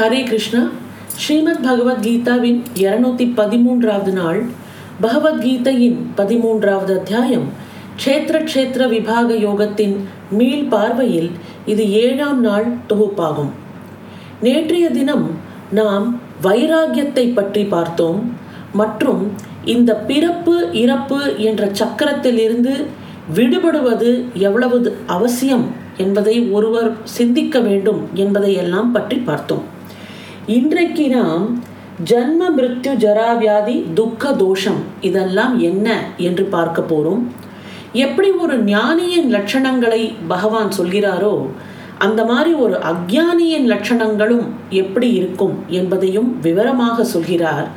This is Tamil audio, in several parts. ஹரே கிருஷ்ணா. ஸ்ரீமத் பகவத்கீதாவின் 213வது நாள். பகவத்கீதையின் 13வது அத்தியாயம் க்ஷேத்ர க்ஷேத்ர விபாக யோகத்தின் மீள் பார்வையில் இது 7ஆம் நாள் தொகுப்பாகும். நேற்றைய தினம் நாம் வைராகியத்தை பற்றி பார்த்தோம் மற்றும் இந்த பிறப்பு இறப்பு என்ற சக்கரத்திலிருந்து விடுபடுவது எவ்வளவு அவசியம் என்பதை ஒருவர் சிந்திக்க வேண்டும் என்பதை எல்லாம் பற்றி பார்த்தோம். இன்றைக்கு நாம் ஜன்ம மிருத்யு ஜராவியாதி துக்க தோஷம் இதெல்லாம் என்ன என்று பார்க்க போகிறோம். எப்படி ஒரு ஞானியின் லட்சணங்களை பகவான் சொல்கிறாரோ அந்த மாதிரி ஒரு அக்ஞானியின் லட்சணங்களும் எப்படி இருக்கும் என்பதையும் விவரமாக சொல்கிறார்.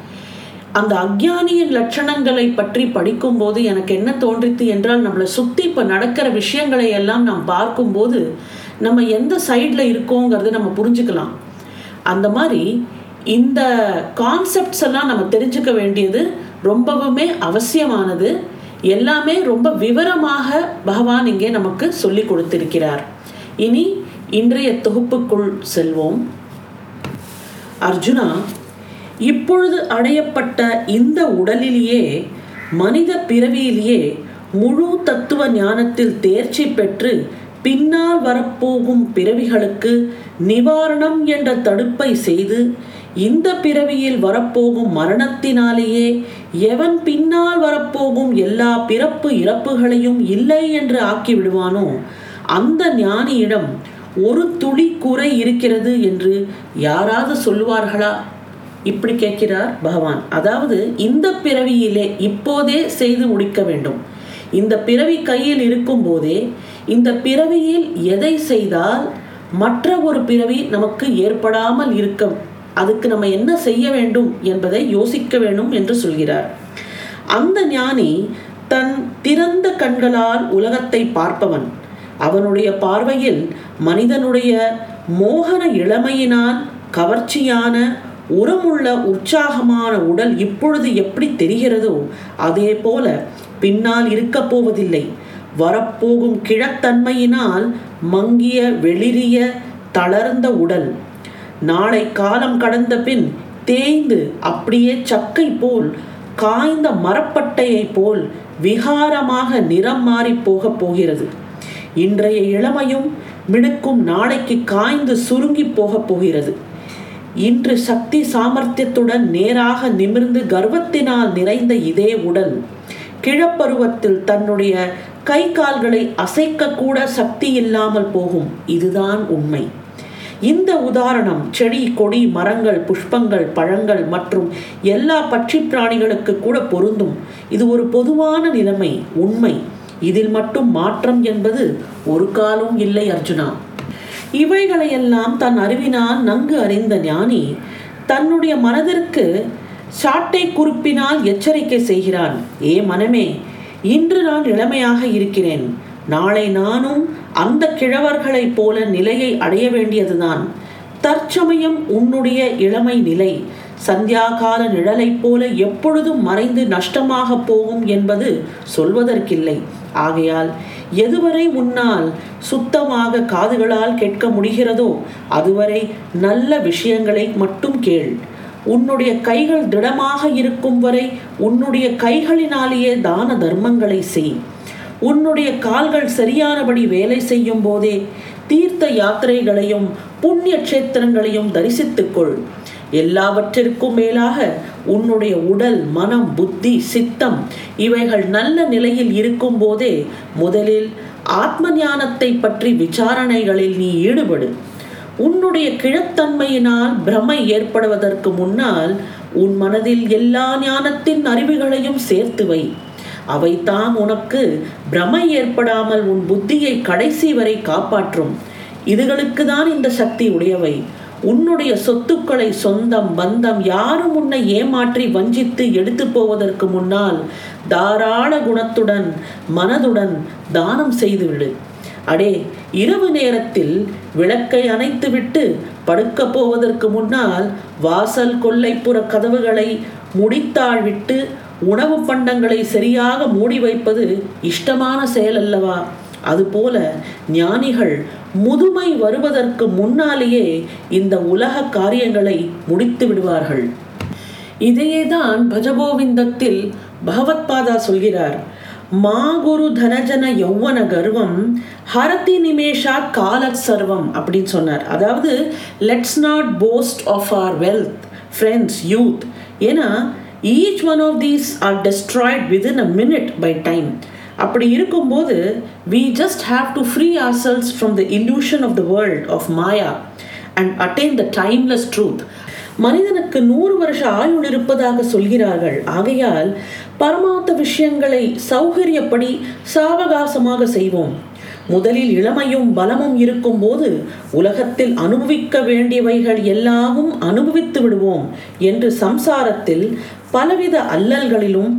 அந்த அக்ஞானியின் லட்சணங்களை பற்றி படிக்கும்போது எனக்கு என்ன தோன்றித்து என்றால், நம்மளை சுற்றி இப்போ நடக்கிற விஷயங்களை எல்லாம் நாம் பார்க்கும்போது நம்ம எந்த சைடில் இருக்கோங்கிறது நம்ம புரிஞ்சுக்கலாம். அந்த மாதிரி இந்த கான்செப்ட்ஸ் எல்லாம் நம்ம தெரிஞ்சுக்க வேண்டியது ரொம்பவுமே அவசியமானது. எல்லாமே ரொம்ப விவரமாக பகவான் இங்கே நமக்கு சொல்லி கொடுத்திருக்கிறார். இனி இன்றைய தொகுப்புக்குள் செல்வோம். அர்ஜுனா, இப்பொழுது அடையப்பட்ட இந்த உடலிலேயே மனித பிறவியிலேயே முழு தத்துவ ஞானத்தில் தேர்ச்சி பெற்று பின்னால் வரப்போகும் பிறவிகளுக்கு நிவாரணம் என்ற தடுப்பை செய்து இந்த பிறவியில் வரப்போகும் மரணத்தினாலேயே எவன் பின்னால் வரப்போகும் எல்லா பிறப்பு இறப்புகளையும் இல்லை என்று ஆக்கிவிடுவானோ அந்த ஞானியிடம் ஒரு துளி குறை இருக்கிறது என்று யாராவது சொல்லுவார்களா? இப்படி கேட்கிறார் பகவான். அதாவது இந்த பிறவியிலே இப்போதே செய்து முடிக்க வேண்டும். இந்த பிறவி கையில் இருக்கும் போதே இந்த பிறவியில் எதை செய்தால் மற்ற ஒரு பிறவி நமக்கு ஏற்படாமல் இருக்கும், அதுக்கு நம்ம என்ன செய்ய வேண்டும் என்பதை யோசிக்க வேண்டும் என்று சொல்கிறார். அந்த ஞானி தன் திறந்த கண்களால் உலகத்தை பார்ப்பவன். அவனுடைய பார்வையில் மனிதனுடைய மோகன இளமையினால் கவர்ச்சியான உரமுள்ள உற்சாகமான உடல் இப்பொழுது எப்படி தெரிகிறதோ அதே போல பின்னால் இருக்க போவதில்லை. வரப்போகும் கிழத்தன்மையினால் மங்கிய வெளிரிய தளர்ந்த உடல் நாளை காலம் கடந்த பின் தேய்ந்து அப்படியே சக்கை போல் காய்ந்த மரப்பட்டையை போல் விகாரமாக நிறம் மாறி போகப் போகிறது. இன்றைய இளமையும் மினுக்கும் நாளைக்கு காய்ந்து சுருங்கி போகப் போகிறது. இன்று சக்தி சாமர்த்தியத்துடன் நேராக நிமிர்ந்து கர்வத்தினால் நிறைந்த இதே உடல் கிழப்பருவத்தில் தன்னுடைய கை கால்களை அசைக்க கூட சக்தி இல்லாமல் போகும். இதுதான் உண்மை. இந்த உதாரணம் செடி கொடி மரங்கள் புஷ்பங்கள் பழங்கள் மற்றும் எல்லா பட்சி பிராணிகளுக்கு கூட பொருந்தும். இது ஒரு பொதுவான நிலைமை, உண்மை. இதில் மட்டும் மாற்றம் என்பது ஒரு காலம் இல்லை அர்ஜுனா. இவைகளையெல்லாம் தன் அறிவினால் நன்கு அறிந்த ஞானி தன்னுடைய மனதிற்கு சாட்டை குறிப்பினால் எச்சரிக்கை செய்கிறான். ஏ மனமே, இன்று நான் இளமையாக இருக்கிறேன், நாளை நானும் அந்த கிழவர்களைப் போல நிலையை அடைய வேண்டியதுதான். தற்சமயம் உன்னுடைய இளமை நிலை சந்தியாகால நிழலைப் போல எப்பொழுதும் மறைந்து நஷ்டமாக போகும் என்பது சொல்வதற்கில்லை. ஆகையால் எதுவரை உன்னால் சுத்தமாக காதுகளால் கேட்க முடிகிறதோ அதுவரை நல்ல விஷயங்களை மட்டும் கேள். உன்னுடைய கைகள் திடமாக இருக்கும் வரை உன்னுடைய கைகளினாலேயே தான தர்மங்களை செய். உன்னுடைய கால்கள் சரியானபடி வேலை செய்யும் போதே தீர்த்த யாத்திரைகளையும் புண்ணிய க்ஷேத்திரங்களையும் தரிசித்துக்கொள். எல்லாவற்றிற்கும் மேலாக உன்னுடைய உடல் மனம் புத்தி சித்தம் இவைகள் நல்ல நிலையில் இருக்கும் போதே முதலில் ஆத்ம ஞானத்தை பற்றி விசாரணைகளில் நீ ஈடுபடு. உன்னுடைய கிழத்தன்மையினால் பிரமை ஏற்படுவதற்கு முன்னால் உன் மனதில் எல்லா ஞானத்தின் அறிவுகளையும் சேர்த்து வை. அவைதான் உனக்கு பிரமை ஏற்படாமல் உன் புத்தியை கடைசி வரை காப்பாற்றும். இதுகளுக்கு தான் இந்த சக்தி உடையவை. உன்னுடைய சொத்துக்களை சொந்தம் பந்தம் யாரும் உன்னை ஏமாற்றி வஞ்சித்து எடுத்து போவதற்கு முன்னால் தாராள குணத்துடன் மனதுடன் தானம் செய்துவிடு. அடே, இரவு நேரத்தில் விளக்கை அணைத்து விட்டு படுக்க போவதற்கு முன்னால் வாசல் கொல்லைப்புற கதவுகளை முடித்தாள் விட்டு உணவு பண்டங்களை சரியாக மூடி வைப்பது இஷ்டமான செயல் அல்லவா? அதுபோல ஞானிகள் முதுமை வருவதற்கு முன்னாலேயே இந்த உலக காரியங்களை முடித்து விடுவார்கள். இதையேதான் பஜகோவிந்தத்தில் பகவத்பாதா சொல்கிறார். மா குரு தனஜன யௌவன கர்வம் ஹரதி நிமேஷா காலத் சர்வம் அப்படின்னு சொன்னார். அதாவது let's not boast of our wealth, friends, youth. ஏன்னா each one of these are destroyed within a minute by time. அப்படி இருக்கும்போது we just have to free ourselves from the illusion of the world of Maya and attain the timeless truth. மனிதனுக்கு 100 வருஷ ஆயுள் இருப்பதாக சொல்கிறார்கள். ஆகையால் பரமார்த்த விஷயங்களை சௌகரியப்படி சாவகாசமாக செய்வோம். முதலில் இளமையும் பலமும் இருக்கும் போது உலகத்தில் அனுபவிக்க வேண்டியவைகள் எல்லாமும் அனுபவித்து விடுவோம் என்று சம்சாரத்தில் பலவித அல்லல்களிலும்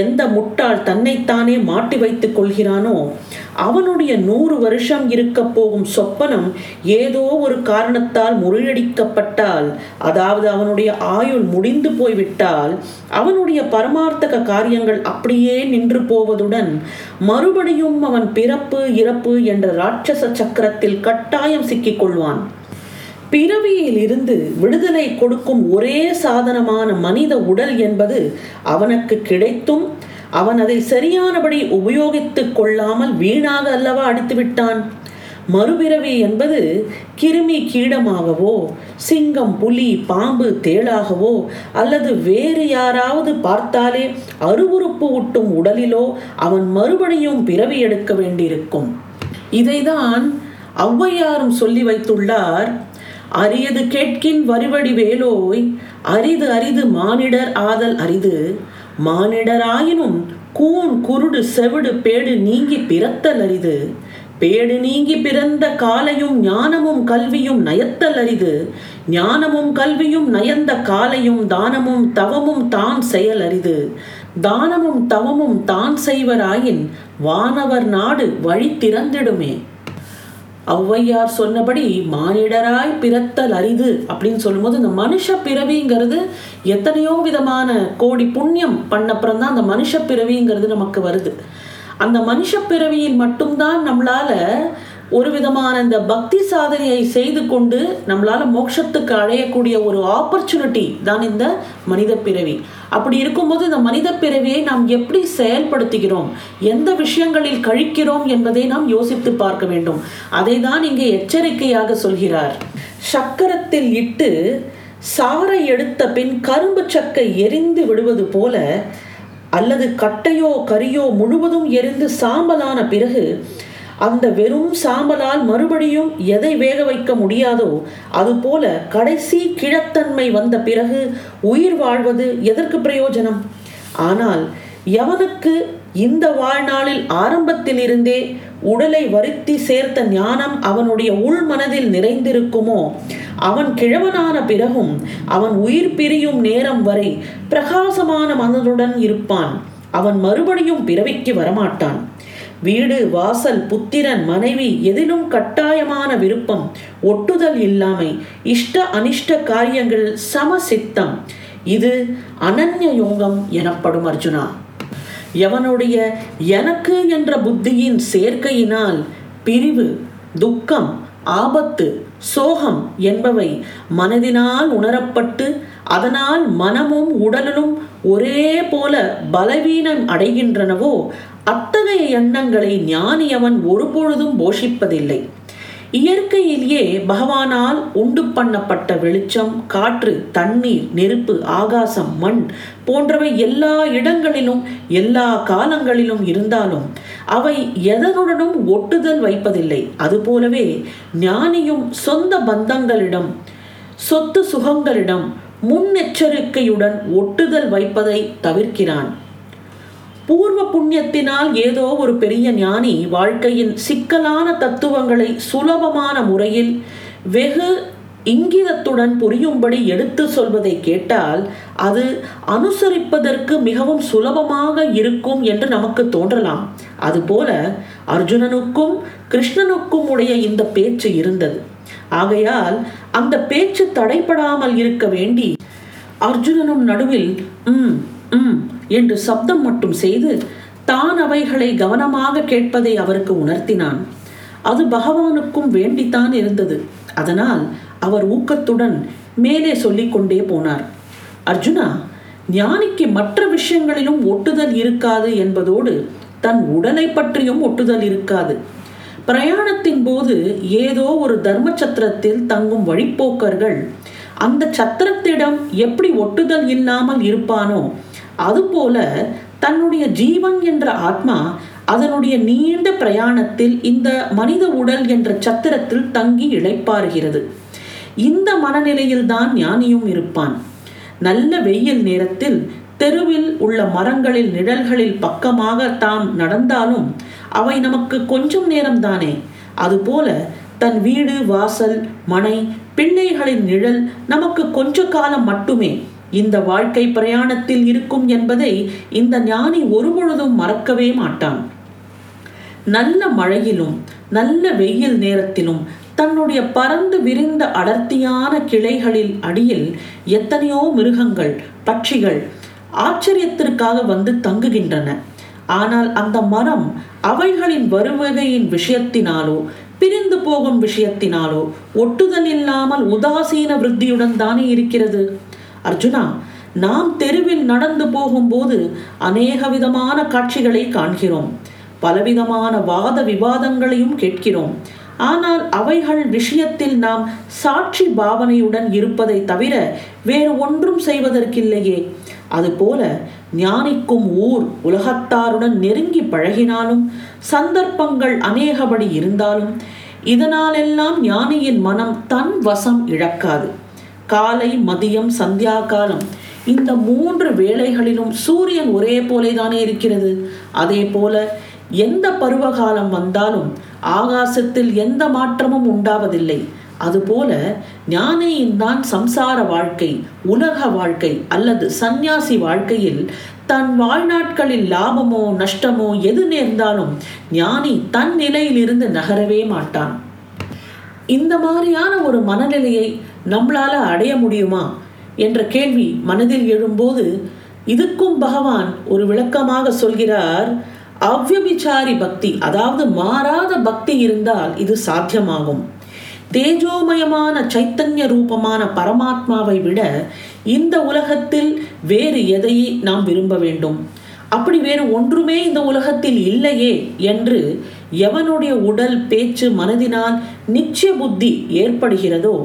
எந்த முட்டாள் தன்னைத்தானே மாட்டி வைத்துக் கொள்கிறானோ அவனுடைய 100 வருஷம் இருக்க போகும் சொப்பனம் ஏதோ ஒரு காரணத்தால் முறியடிக்கப்பட்டால், அதாவது அவனுடைய ஆயுள் முடிந்து போய்விட்டால், அவனுடைய பரமார்த்தக காரியங்கள் அப்படியே நின்று போவதுடன் மறுபடியும் அவன் பிறப்பு இறப்பு என்ற ராட்சச சக்கரத்தில் கட்டாயம் சிக்கிக் கொள்வான். பிறவியில் இருந்து விடுதலை கொடுக்கும் ஒரே சாதனமான மனித உடல் என்பது அவனுக்கு கிடைத்தும் அவன் அதை சரியானபடி உபயோகித்து கொள்ளாமல் வீணாக அல்லவா அடித்துவிட்டான். மறுபிறவி என்பது கிருமி கீடமாகவோ சிங்கம் புலி பாம்பு தேளாகவோ அல்லது வேறு யாராவது பார்த்தாலே அருவருப்பு ஊட்டும் உடலிலோ அவன் மறுபடியும் பிறவி எடுக்க வேண்டியிருக்கும். இதைதான் ஔவையாரும் சொல்லி வைத்துள்ளார். அரியது கேட்கின் வரிவடி வேலோய் அரிது அரிது மானிடர் ஆதல் அரிது மானிடராயினும் கூன் குருடு செவிடு பேடு நீங்கி பிறத்தல் அரிது பேடு நீங்கி பிறந்த காலையும் ஞானமும் கல்வியும் நயத்தல் அரிது ஞானமும் கல்வியும் நயந்த காலையும் தானமும் தவமும் தான் செயல் அரிது தானமும் தவமும் தான் செய்வராயின் வானவர் நாடு வழி திறந்திடுமே. ஔவையார் சொன்னபடி மானிடராய் பிறத்தல் அரிது அப்படின்னு சொல்லும்போது இந்த மனுஷ பிறவிங்கிறது எத்தனையோ விதமான கோடி புண்ணியம் பண்ணப்புறம் தான் அந்த மனுஷ பிறவிங்கிறது நமக்கு வருது. அந்த மனுஷ பிறவியில் மட்டும்தான் நம்மளால ஒரு விதமான இந்த பக்தி சாதனையை செய்து கொண்டு நம்மளால மோட்சத்துக்கு அடையக்கூடிய ஒரு ஆப்பர்ச்சுனிட்டி தான் இந்த மனித பிறவி. அப்படி இருக்கும்போது இந்த மனித பிறவியை நாம் எப்படி செயல்படுத்துகிறோம், எந்த விஷயங்களில் கழிக்கிறோம் என்பதை நாம் யோசித்து பார்க்க வேண்டும். அதை தான் இங்கே எச்சரிக்கையாக சொல்கிறார். சக்கரத்தில் இட்டு சாறை எடுத்த பின் கரும்பு சக்கை எரிந்து விடுவது போல அல்லது கட்டையோ கரியோ முழுவதும் எரிந்து சாம்பலான பிறகு அந்த வெறும் சாம்பலால் மறுபடியும் எதை வேக வைக்க முடியாதோ அதுபோல கடைசி கிழத்தன்மை வந்த பிறகு உயிர் வாழ்வது எதற்கு பிரயோஜனம்? ஆனால் எவனுக்கு இந்த வாழ்நாளில் ஆரம்பத்திலிருந்தே உடலை வருத்தி சேர்த்த ஞானம் அவனுடைய உள் மனதில் நிறைந்திருக்குமோ அவன் கிழவனான பிறகும் அவன் உயிர் பிரியும் நேரம் வரை பிரகாசமான மனதுடன் இருப்பான். அவன் மறுபடியும் பிறவிக்கு வரமாட்டான். வீடு வாசல் புத்திரன் மனைவி எதிலும் கட்டாயமான விருப்பம், ஒட்டுதல் இல்லாமை, இஷ்ட அனிஷ்ட காரியங்கள் சமசித்தம், இது அனன்ய யோகம் எனப்படும். அர்ஜுனா, எவனுடைய எனக்கு என்ற புத்தியின் சேர்க்கையினால் பிரிவு, துக்கம், ஆபத்து, சோகம் என்பவை மனதினால் உணரப்பட்டு அதனால் மனமும் உடலும் ஒரே போல பலவீனம் அடைகின்றனவோ அத்தகைய எண்ணங்களை ஞானியவன் ஒருபொழுதும் போஷிப்பதில்லை. இயற்கையிலேயே பகவானால் உண்டு பண்ணப்பட்ட வெளிச்சம், காற்று, தண்ணீர், நெருப்பு, ஆகாசம், மண் போன்றவை எல்லா இடங்களிலும் எல்லா காலங்களிலும் இருந்தாலும் அவை எதனுடனும் ஒட்டுதல் வைப்பதில்லை. அதுபோலவே ஞானியும் சொந்த பந்தங்களிடம், சொத்து சுகங்களிடம் முன்னெச்சரிக்கையுடன் ஒட்டுதல் வைப்பதை தவிர்க்கிறான். பூர்வ புண்ணியத்தினால் ஏதோ ஒரு பெரிய ஞானி வாழ்க்கையின் சிக்கலான தத்துவங்களை சுலபமான முறையில் வெகு இங்கிதத்துடன் புரியும்படி எடுத்து சொல்வதை கேட்டால் அது அனுசரிப்பதற்கு மிகவும் சுலபமாக இருக்கும் என்று நமக்கு தோன்றலாம். அதுபோல அர்ஜுனனுக்கும் கிருஷ்ணனுக்கும் உடைய இந்த பேச்சு இருந்தது. ஆகையால் அந்த பேச்சு தடைபடாமல் இருக்க வேண்டி அர்ஜுனனும் நடுவில் ம் ம் என்று சப்தம் மட்டும் செய்து தான் அவைகளை கவனமாக கேட்பதை அவருக்கு உணர்த்தினான். அது பகவானுக்கும் வேண்டித்தான் இருந்தது. அதனால் அவர் ஊக்கத்துடன் மேலே சொல்லிக்கொண்டே போனார். அர்ஜுனா, ஞானிக்கு மற்ற விஷயங்களிலும் ஒட்டுதல் இருக்காது என்பதோடு தன் உடலை பற்றியும் ஒட்டுதல் இருக்காது. பிரயாணத்தின் போது ஏதோ ஒரு தர்ம சத்திரத்தில் தங்கும் வழிப்போக்கர்கள் அந்த சத்திரத்திடம் எப்படி ஒட்டுதல் இல்லாமல் இருப்பானோ அதுபோல தன்னுடைய ஜீவன் என்ற ஆத்மா அதனுடைய நீண்ட பிரயாணத்தில் இந்த மனித உடல் என்ற சத்திரத்தில் தங்கி இளைப்பாறுகிறது. இந்த மனநிலையில்தான் ஞானியும் இருப்பான். நல்ல வெயில் நேரத்தில் தெருவில் உள்ள மரங்களில் நிழல்களில் பக்கமாக தாம் நடந்தாலும் அவை நமக்கு கொஞ்சம் நேரம்தானே. அதுபோல தன் வீடு, வாசல், மனை, பிள்ளைகளின் நிழல் நமக்கு கொஞ்ச காலம் மட்டுமே இந்த வாழ்க்கை பிரயாணத்தில் இருக்கும் என்பதை இந்த ஞானி ஒருபொழுதும் மறக்கவே மாட்டான். நல்ல மழையிலும் நல்ல வெயில் நேரத்திலும் தன்னுடைய பறந்து விரிந்த அடர்த்தியான கிளைகளில் அடியில் எத்தனையோ மிருகங்கள், பட்சிகள் ஆச்சரியத்திற்காக வந்து தங்குகின்றன. ஆனால் அந்த மரம் அவைகளின் வருவகையின் விஷயத்தினாலோ பிரிந்து போகும் விஷயத்தினாலோ ஒட்டுதல் இல்லாமல் உதாசீன விருத்தியுடன் தானே இருக்கிறது. அர்ஜுனா, நாம் தெருவில் நடந்து போகும்போது அநேக விதமான காட்சிகளை காண்கிறோம், பலவிதமான வாத விவாதங்களையும் கேட்கிறோம். ஆனால் அவைகள் விஷயத்தில் நாம் சாட்சி பாவனையுடன் இருப்பதை தவிர வேறு ஒன்றும் செய்வதற்கில்லையே. அதுபோல ஞானிக்கும் ஊர் உலகத்தாருடன் நெருங்கி பழகினாலும் சந்தர்ப்பங்கள் அநேகபடி இருந்தாலும் இதனாலெல்லாம் ஞானியின் மனம் தன் வசம் இழக்காது. காலை, மதியம், சந்தியா காலம் இந்த 3 வேளைகளிலும் சூரியன் ஒரே போலேதானே இருக்கிறது. அதே போல எந்த பருவகாலம் வந்தாலும் ஆகாசத்தில் எந்த மாற்றமும் உண்டாவதில்லை. அதுபோல ஞானியின் தான் சம்சார வாழ்க்கை, உலக வாழ்க்கை அல்லது சந்நியாசி வாழ்க்கையில் தன் வாழ்நாட்களில் லாபமோ நஷ்டமோ எது நேர்ந்தாலும் ஞானி தன் நிலையிலிருந்து நகரவே மாட்டான். இந்த மாதிரியான ஒரு மனநிலையை நம்மளால அடைய முடியுமா என்ற கேள்வி மனதில் எழும்போது இதுக்கும் பகவான் ஒரு விளக்கமாக சொல்கிறார். அவ்யபிசாரி பக்தி, அதாவது மாறாத பக்தி இருந்தால் இது சாத்தியமாகும். தேஜோமயமான சைத்தன்ய ரூபமான பரமாத்மாவை விட இந்த உலகத்தில் வேறு எதையை நாம் விரும்ப வேண்டும்? அப்படி வேறு ஒன்றுமே இந்த உலகத்தில் இல்லையே என்று எவனுடைய உடல், பேச்சு, மனதினால் நிச்சய புத்தி ஏற்படுகிறதோ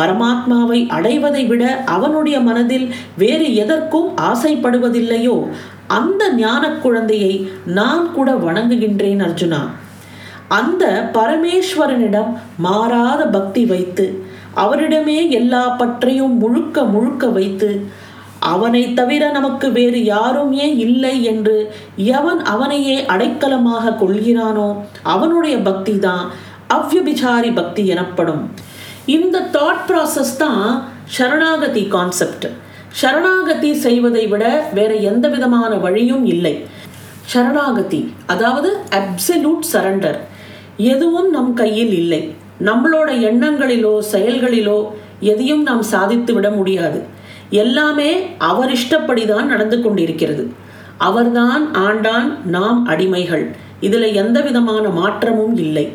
பரமாத்மாவை அடைவதை விட அவனுடைய மனதில் வேறு எதற்கும் ஆசைப்படுவதில்லையோ அந்த ஞான குழந்தையை நான் கூட வணங்குகின்றேன் அர்ஜுனா. அந்த பரமேஸ்வரனிடம் மாறாத பக்தி வைத்து அவரிடமே எல்லா பற்றையும் முழுக்க முழுக்க வைத்து அவனை தவிர நமக்கு வேறு யாருமே இல்லை என்று எவன் அவனையே அடைக்கலமாக கொள்கிறானோ அவனுடைய பக்தி தான் அவ்யபிசாரி பக்தி எனப்படும். இந்த தாட் ப்ராசஸ் தான் சரணாகதி கான்செப்ட். சரணாகதி செய்வதை விட வேற எந்த விதமான வழியும் இல்லை. சரணாகதி அதாவது அப்சல்யூட் சரண்டர். எதுவும் நம் கையில் இல்லை. நம்மளோட எண்ணங்களிலோ செயல்களிலோ எதையும் நாம் சாதித்து விட முடியாது. எல்லாமே அவர் இஷ்டப்படி தான் நடந்து கொண்டிருக்கிறது. அவர்தான் ஆண்டான், நாம் அடிமைகள். இதில் எந்த விதமான மாற்றமும் இல்லை.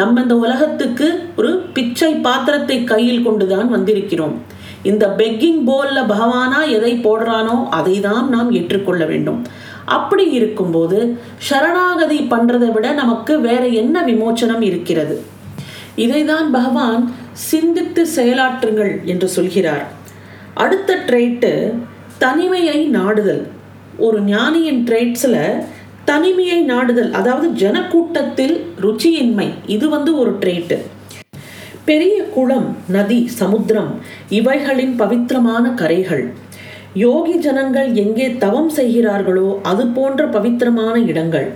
நம்ம இந்த உலகத்துக்கு ஒரு பிச்சை பாத்திரத்தை கையில் கொண்டுதான் வந்திருக்கிறோம். இந்த பெக்கிங் போல்ல பகவானா எதை போடுறானோ அதை தான் நாம் ஏற்றுக்கொள்ள வேண்டும். அப்படி இருக்கும்போது சரணாகதி பண்றதை விட நமக்கு வேற என்ன விமோச்சனம் இருக்கிறது? இதைதான் பகவான் சிந்தித்து செயலாற்றுங்கள் என்று சொல்கிறார். அடுத்த ட்ரேட்டு தனிமையை நாடுதல். ஒரு ஞானியின் ட்ரேட்ஸ்ல தனிமையை நாடுதல், அதாவது ஜனக்கூட்டத்தில் ருச்சியின்மை, இது ஒரு ட்ரேட்டு. பெரிய குளம், நதி, சமுத்திரம் இவைகளின் பவித்திரமான கரைகள். யோகி ஜனங்கள் எங்கே தவம் செய்கிறார்களோ அது போன்ற பவித்திரமான இடங்கள்.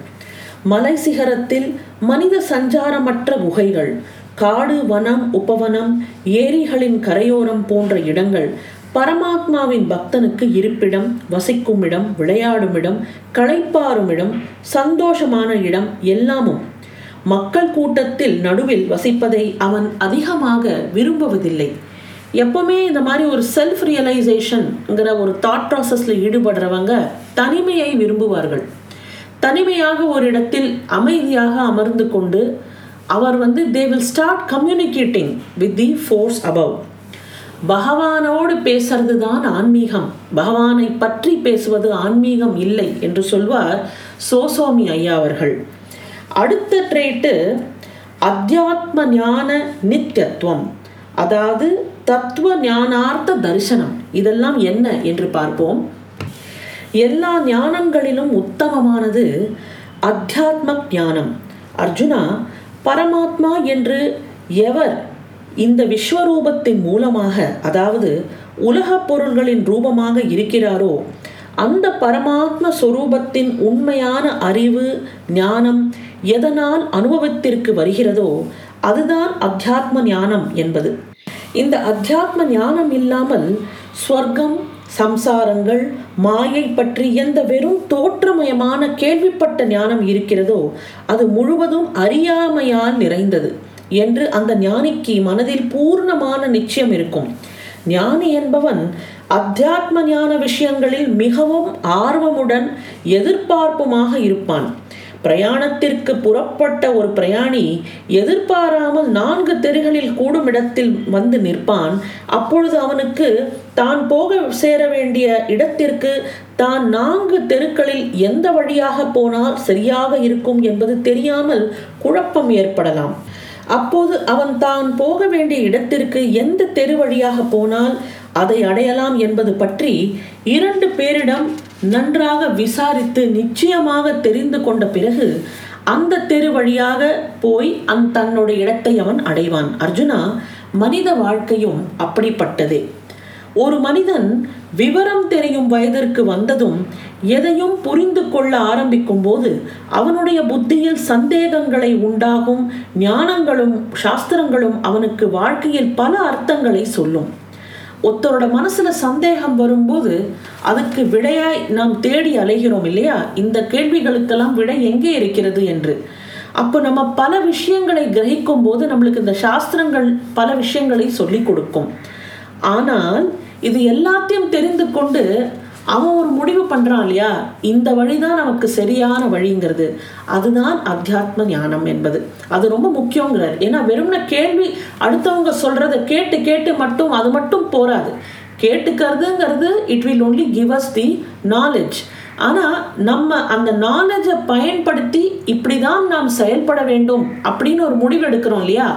மலை சிகரத்தில் மனித சஞ்சாரமற்ற குகைகள், காடு, வனம், உபவனம், ஏரிகளின் கரையோரம் போன்ற இடங்கள் பரமாத்மாவின் பக்தனுக்கு இருப்பிடம், வசிக்கும் இடம், விளையாடும் இடம், களைப்பாறும் இடம், சந்தோஷமான இடம் எல்லாமும். மக்கள் கூட்டத்தில் நடுவில் வசிப்பதை அவன் அதிகமாக விரும்புவதில்லை. எப்பவுமே இந்த மாதிரி ஒரு செல்ஃப் ரியலைசேஷன்ங்கிற ஒரு தாட் ப்ராசஸ்ல ஈடுபடுறவங்க தனிமையை விரும்புவார்கள். தனிமையாக ஒரு இடத்தில் அமைதியாக அமர்ந்து கொண்டு அவர் வந்து they will start communicating with the force above. பகவானோடு பேசுறது தான் ஆன்மீகம், பகவானை பற்றி பேசுவது ஆன்மீகம் இல்லை என்று சொல்வார் சோசோமி ஐயா அவர்கள். அடுத்த ட்ரேட்டு அத்தியாத்ம ஞான நித்தியத்துவம், அதாவது தத்துவ ஞானார்த்த தரிசனம். இதெல்லாம் என்ன என்று பார்ப்போம். எல்லா ஞானங்களிலும் உத்தமமானது அத்தியாத்ம ஞானம். அர்ஜுனா, பரமாத்மா என்று எவர் இந்த விஸ்வரூபத்தின் மூலமாக, அதாவது உலக பொருள்களின் ரூபமாக இருக்கிறாரோ, அந்த பரமாத்ம சொரூபத்தின் உண்மையான அறிவு ஞானம் எதனால் அனுபவத்திற்கு வருகிறதோ அதுதான் அத்தியாத்ம ஞானம் என்பது. இந்த அத்தியாத்ம ஞானம் இல்லாமல் ஸ்வர்க்கம், சம்சாரங்கள், மாயை பற்றி எந்த வெறும் தோற்றமயமான கேள்விப்பட்ட ஞானம் இருக்கிறதோ அது முழுவதும் அறியாமையால் நிறைந்தது என்று அந்த ஞானிக்கு மனதில் பூர்ணமான நிச்சயம் இருக்கும். ஞானி என்பவன் அத்தியாத்ம ஞான விஷயங்களில் மிகவும் ஆர்வமுடன் எதிர்பார்ப்புமாக இருப்பான். பிரயாணத்திற்கு புறப்பட்ட ஒரு பிரயாணி எதிர்பாராமல் 4 தெருகளில் கூடும் இடத்தில் வந்து நிற்பான். அப்பொழுது அவனுக்கு தான் போக சேர வேண்டிய இடத்திற்கு தான் 4 தெருக்களில் எந்த வழியாக போனால் சரியாக இருக்கும் என்பது தெரியாமல் குழப்பம் ஏற்படலாம். அப்போது அவன் தான் போக வேண்டிய இடத்திற்கு எந்த தெரு வழியாக போனால் அதை அடையலாம் என்பது பற்றி 2 பேரிடம் நன்றாக விசாரித்து நிச்சயமாக தெரிந்து கொண்ட பிறகு அந்த தெரு வழியாக போய் தன்னுடைய இடத்தை அவன் அடைவான். அர்ஜுனா, மனித வாழ்க்கையும் அப்படிப்பட்டதே. ஒரு மனிதன் விவரம் தெரியும் வயதிற்கு வந்ததும் எதையும் புரிந்து கொள்ள ஆரம்பிக்கும் போது அவனுடைய புத்தியில் சந்தேகங்களை உண்டாகும். ஞானங்களும் சாஸ்திரங்களும் அவனுக்கு வாழ்க்கையில் பல அர்த்தங்களை சொல்லும். ஒருத்தரோட மனசுல சந்தேகம் வரும்போது அதுக்கு விடையாய் நாம் தேடி அலைகிறோம் இல்லையா, இந்த கேள்விகளுக்கெல்லாம் விடை எங்கே இருக்கிறது என்று. அப்போ நம்ம பல விஷயங்களை கிரகிக்கும் போது நம்மளுக்கு இந்த சாஸ்திரங்கள் பல விஷயங்களை சொல்லி கொடுக்கும். ஆனால் இது எல்லாத்தையும் தெரிந்து கொண்டு அவன் ஒரு முடிவு பண்றான் இல்லையா, இந்த வழிதான் நமக்கு சரியான வழிங்கிறது, அதுதான் அத்தியாத்ம ஞானம் என்பது. அது ரொம்ப முக்கியங்கிறார். ஏன்னா வெறும்ன கேள்வி அடுத்தவங்க சொல்றதை கேட்டு கேட்டு மட்டும் அது மட்டும் போராது. கேட்டுக்கிறதுங்கிறது it will only give us the knowledge. ஆனால் நம்ம அந்த நாலேஜை பயன்படுத்தி இப்படி தான் நாம் செயல்பட வேண்டும் அப்படின்னு ஒரு முடிவு எடுக்கிறோம் இல்லையா,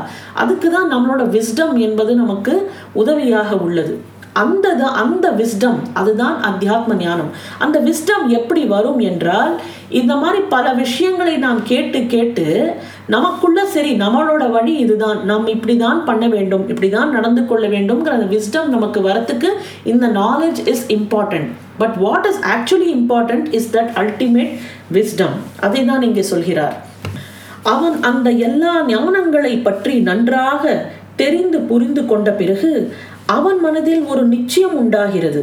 அதுக்கு தான் நம்மளோட விஸ்டம் என்பது நமக்கு உதவியாக உள்ளது. அந்த விஸ்டம், அதுதான் அத்தியாத்ம ஞானம். அந்த விஸ்டம் எப்படி வரும் என்றால், இந்த மாதிரி பல விஷயங்களை நாம் கேட்டு கேட்டு நமக்குள்ள சரி நம்மளோட வழி இதுதான், நாம் இப்படிதான் பண்ண வேண்டும், இப்படிதான் நடந்து கொள்ள வேண்டும்ங்கிற அந்த விஸ்டம் நமக்கு வரத்துக்கு இந்த knowledge is important. But what is actually important is that ultimate wisdom. அதை தான் இங்கே சொல்கிறார். அவன் அந்த எல்லா ஞானங்களை பற்றி நன்றாக தெரிந்து புரிந்து கொண்ட பிறகு அவன் மனதில் ஒரு நிச்சயம் உண்டாகிறது.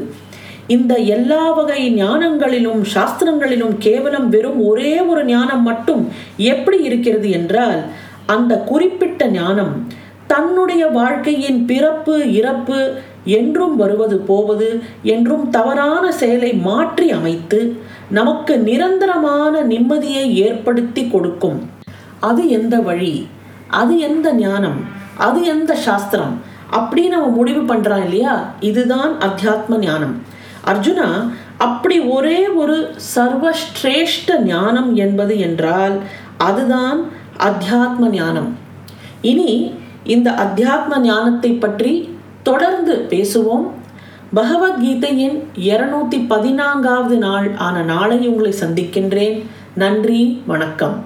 இந்த எல்லா வகை ஞானங்களிலும் சாஸ்திரங்களிலும் கேவலம் வெறும் ஒரே ஒரு ஞானம் மட்டும் எப்படி இருக்கிறது என்றால், அந்த குறிப்பிட்ட ஞானம் தன்னுடைய வாழ்க்கையின் பிறப்பு இறப்பு என்றும் வருவது போவது என்றும் தவறான செயலை மாற்றி அமைத்து நமக்கு நிரந்தரமான நிம்மதியை ஏற்படுத்தி கொடுக்கும். அது எந்த வழி, அது எந்த ஞானம், அது எந்த சாஸ்திரம் அப்படின்னு அவன் முடிவு பண்றான் இல்லையா, இதுதான் அத்தியாத்ம ஞானம். அர்ஜுனா, அப்படி ஒரே ஒரு சர்வஸ்ரேஷ்ட ஞானம் என்பது என்றால் அதுதான் அத்தியாத்ம ஞானம். இனி இந்த அத்தியாத்ம ஞானத்தை பற்றி தொடர்ந்து பேசுவோம். பகவத்கீதையின் 214வது நாள் ஆன நாளை உங்களை சந்திக்கின்றேன். நன்றி, வணக்கம்.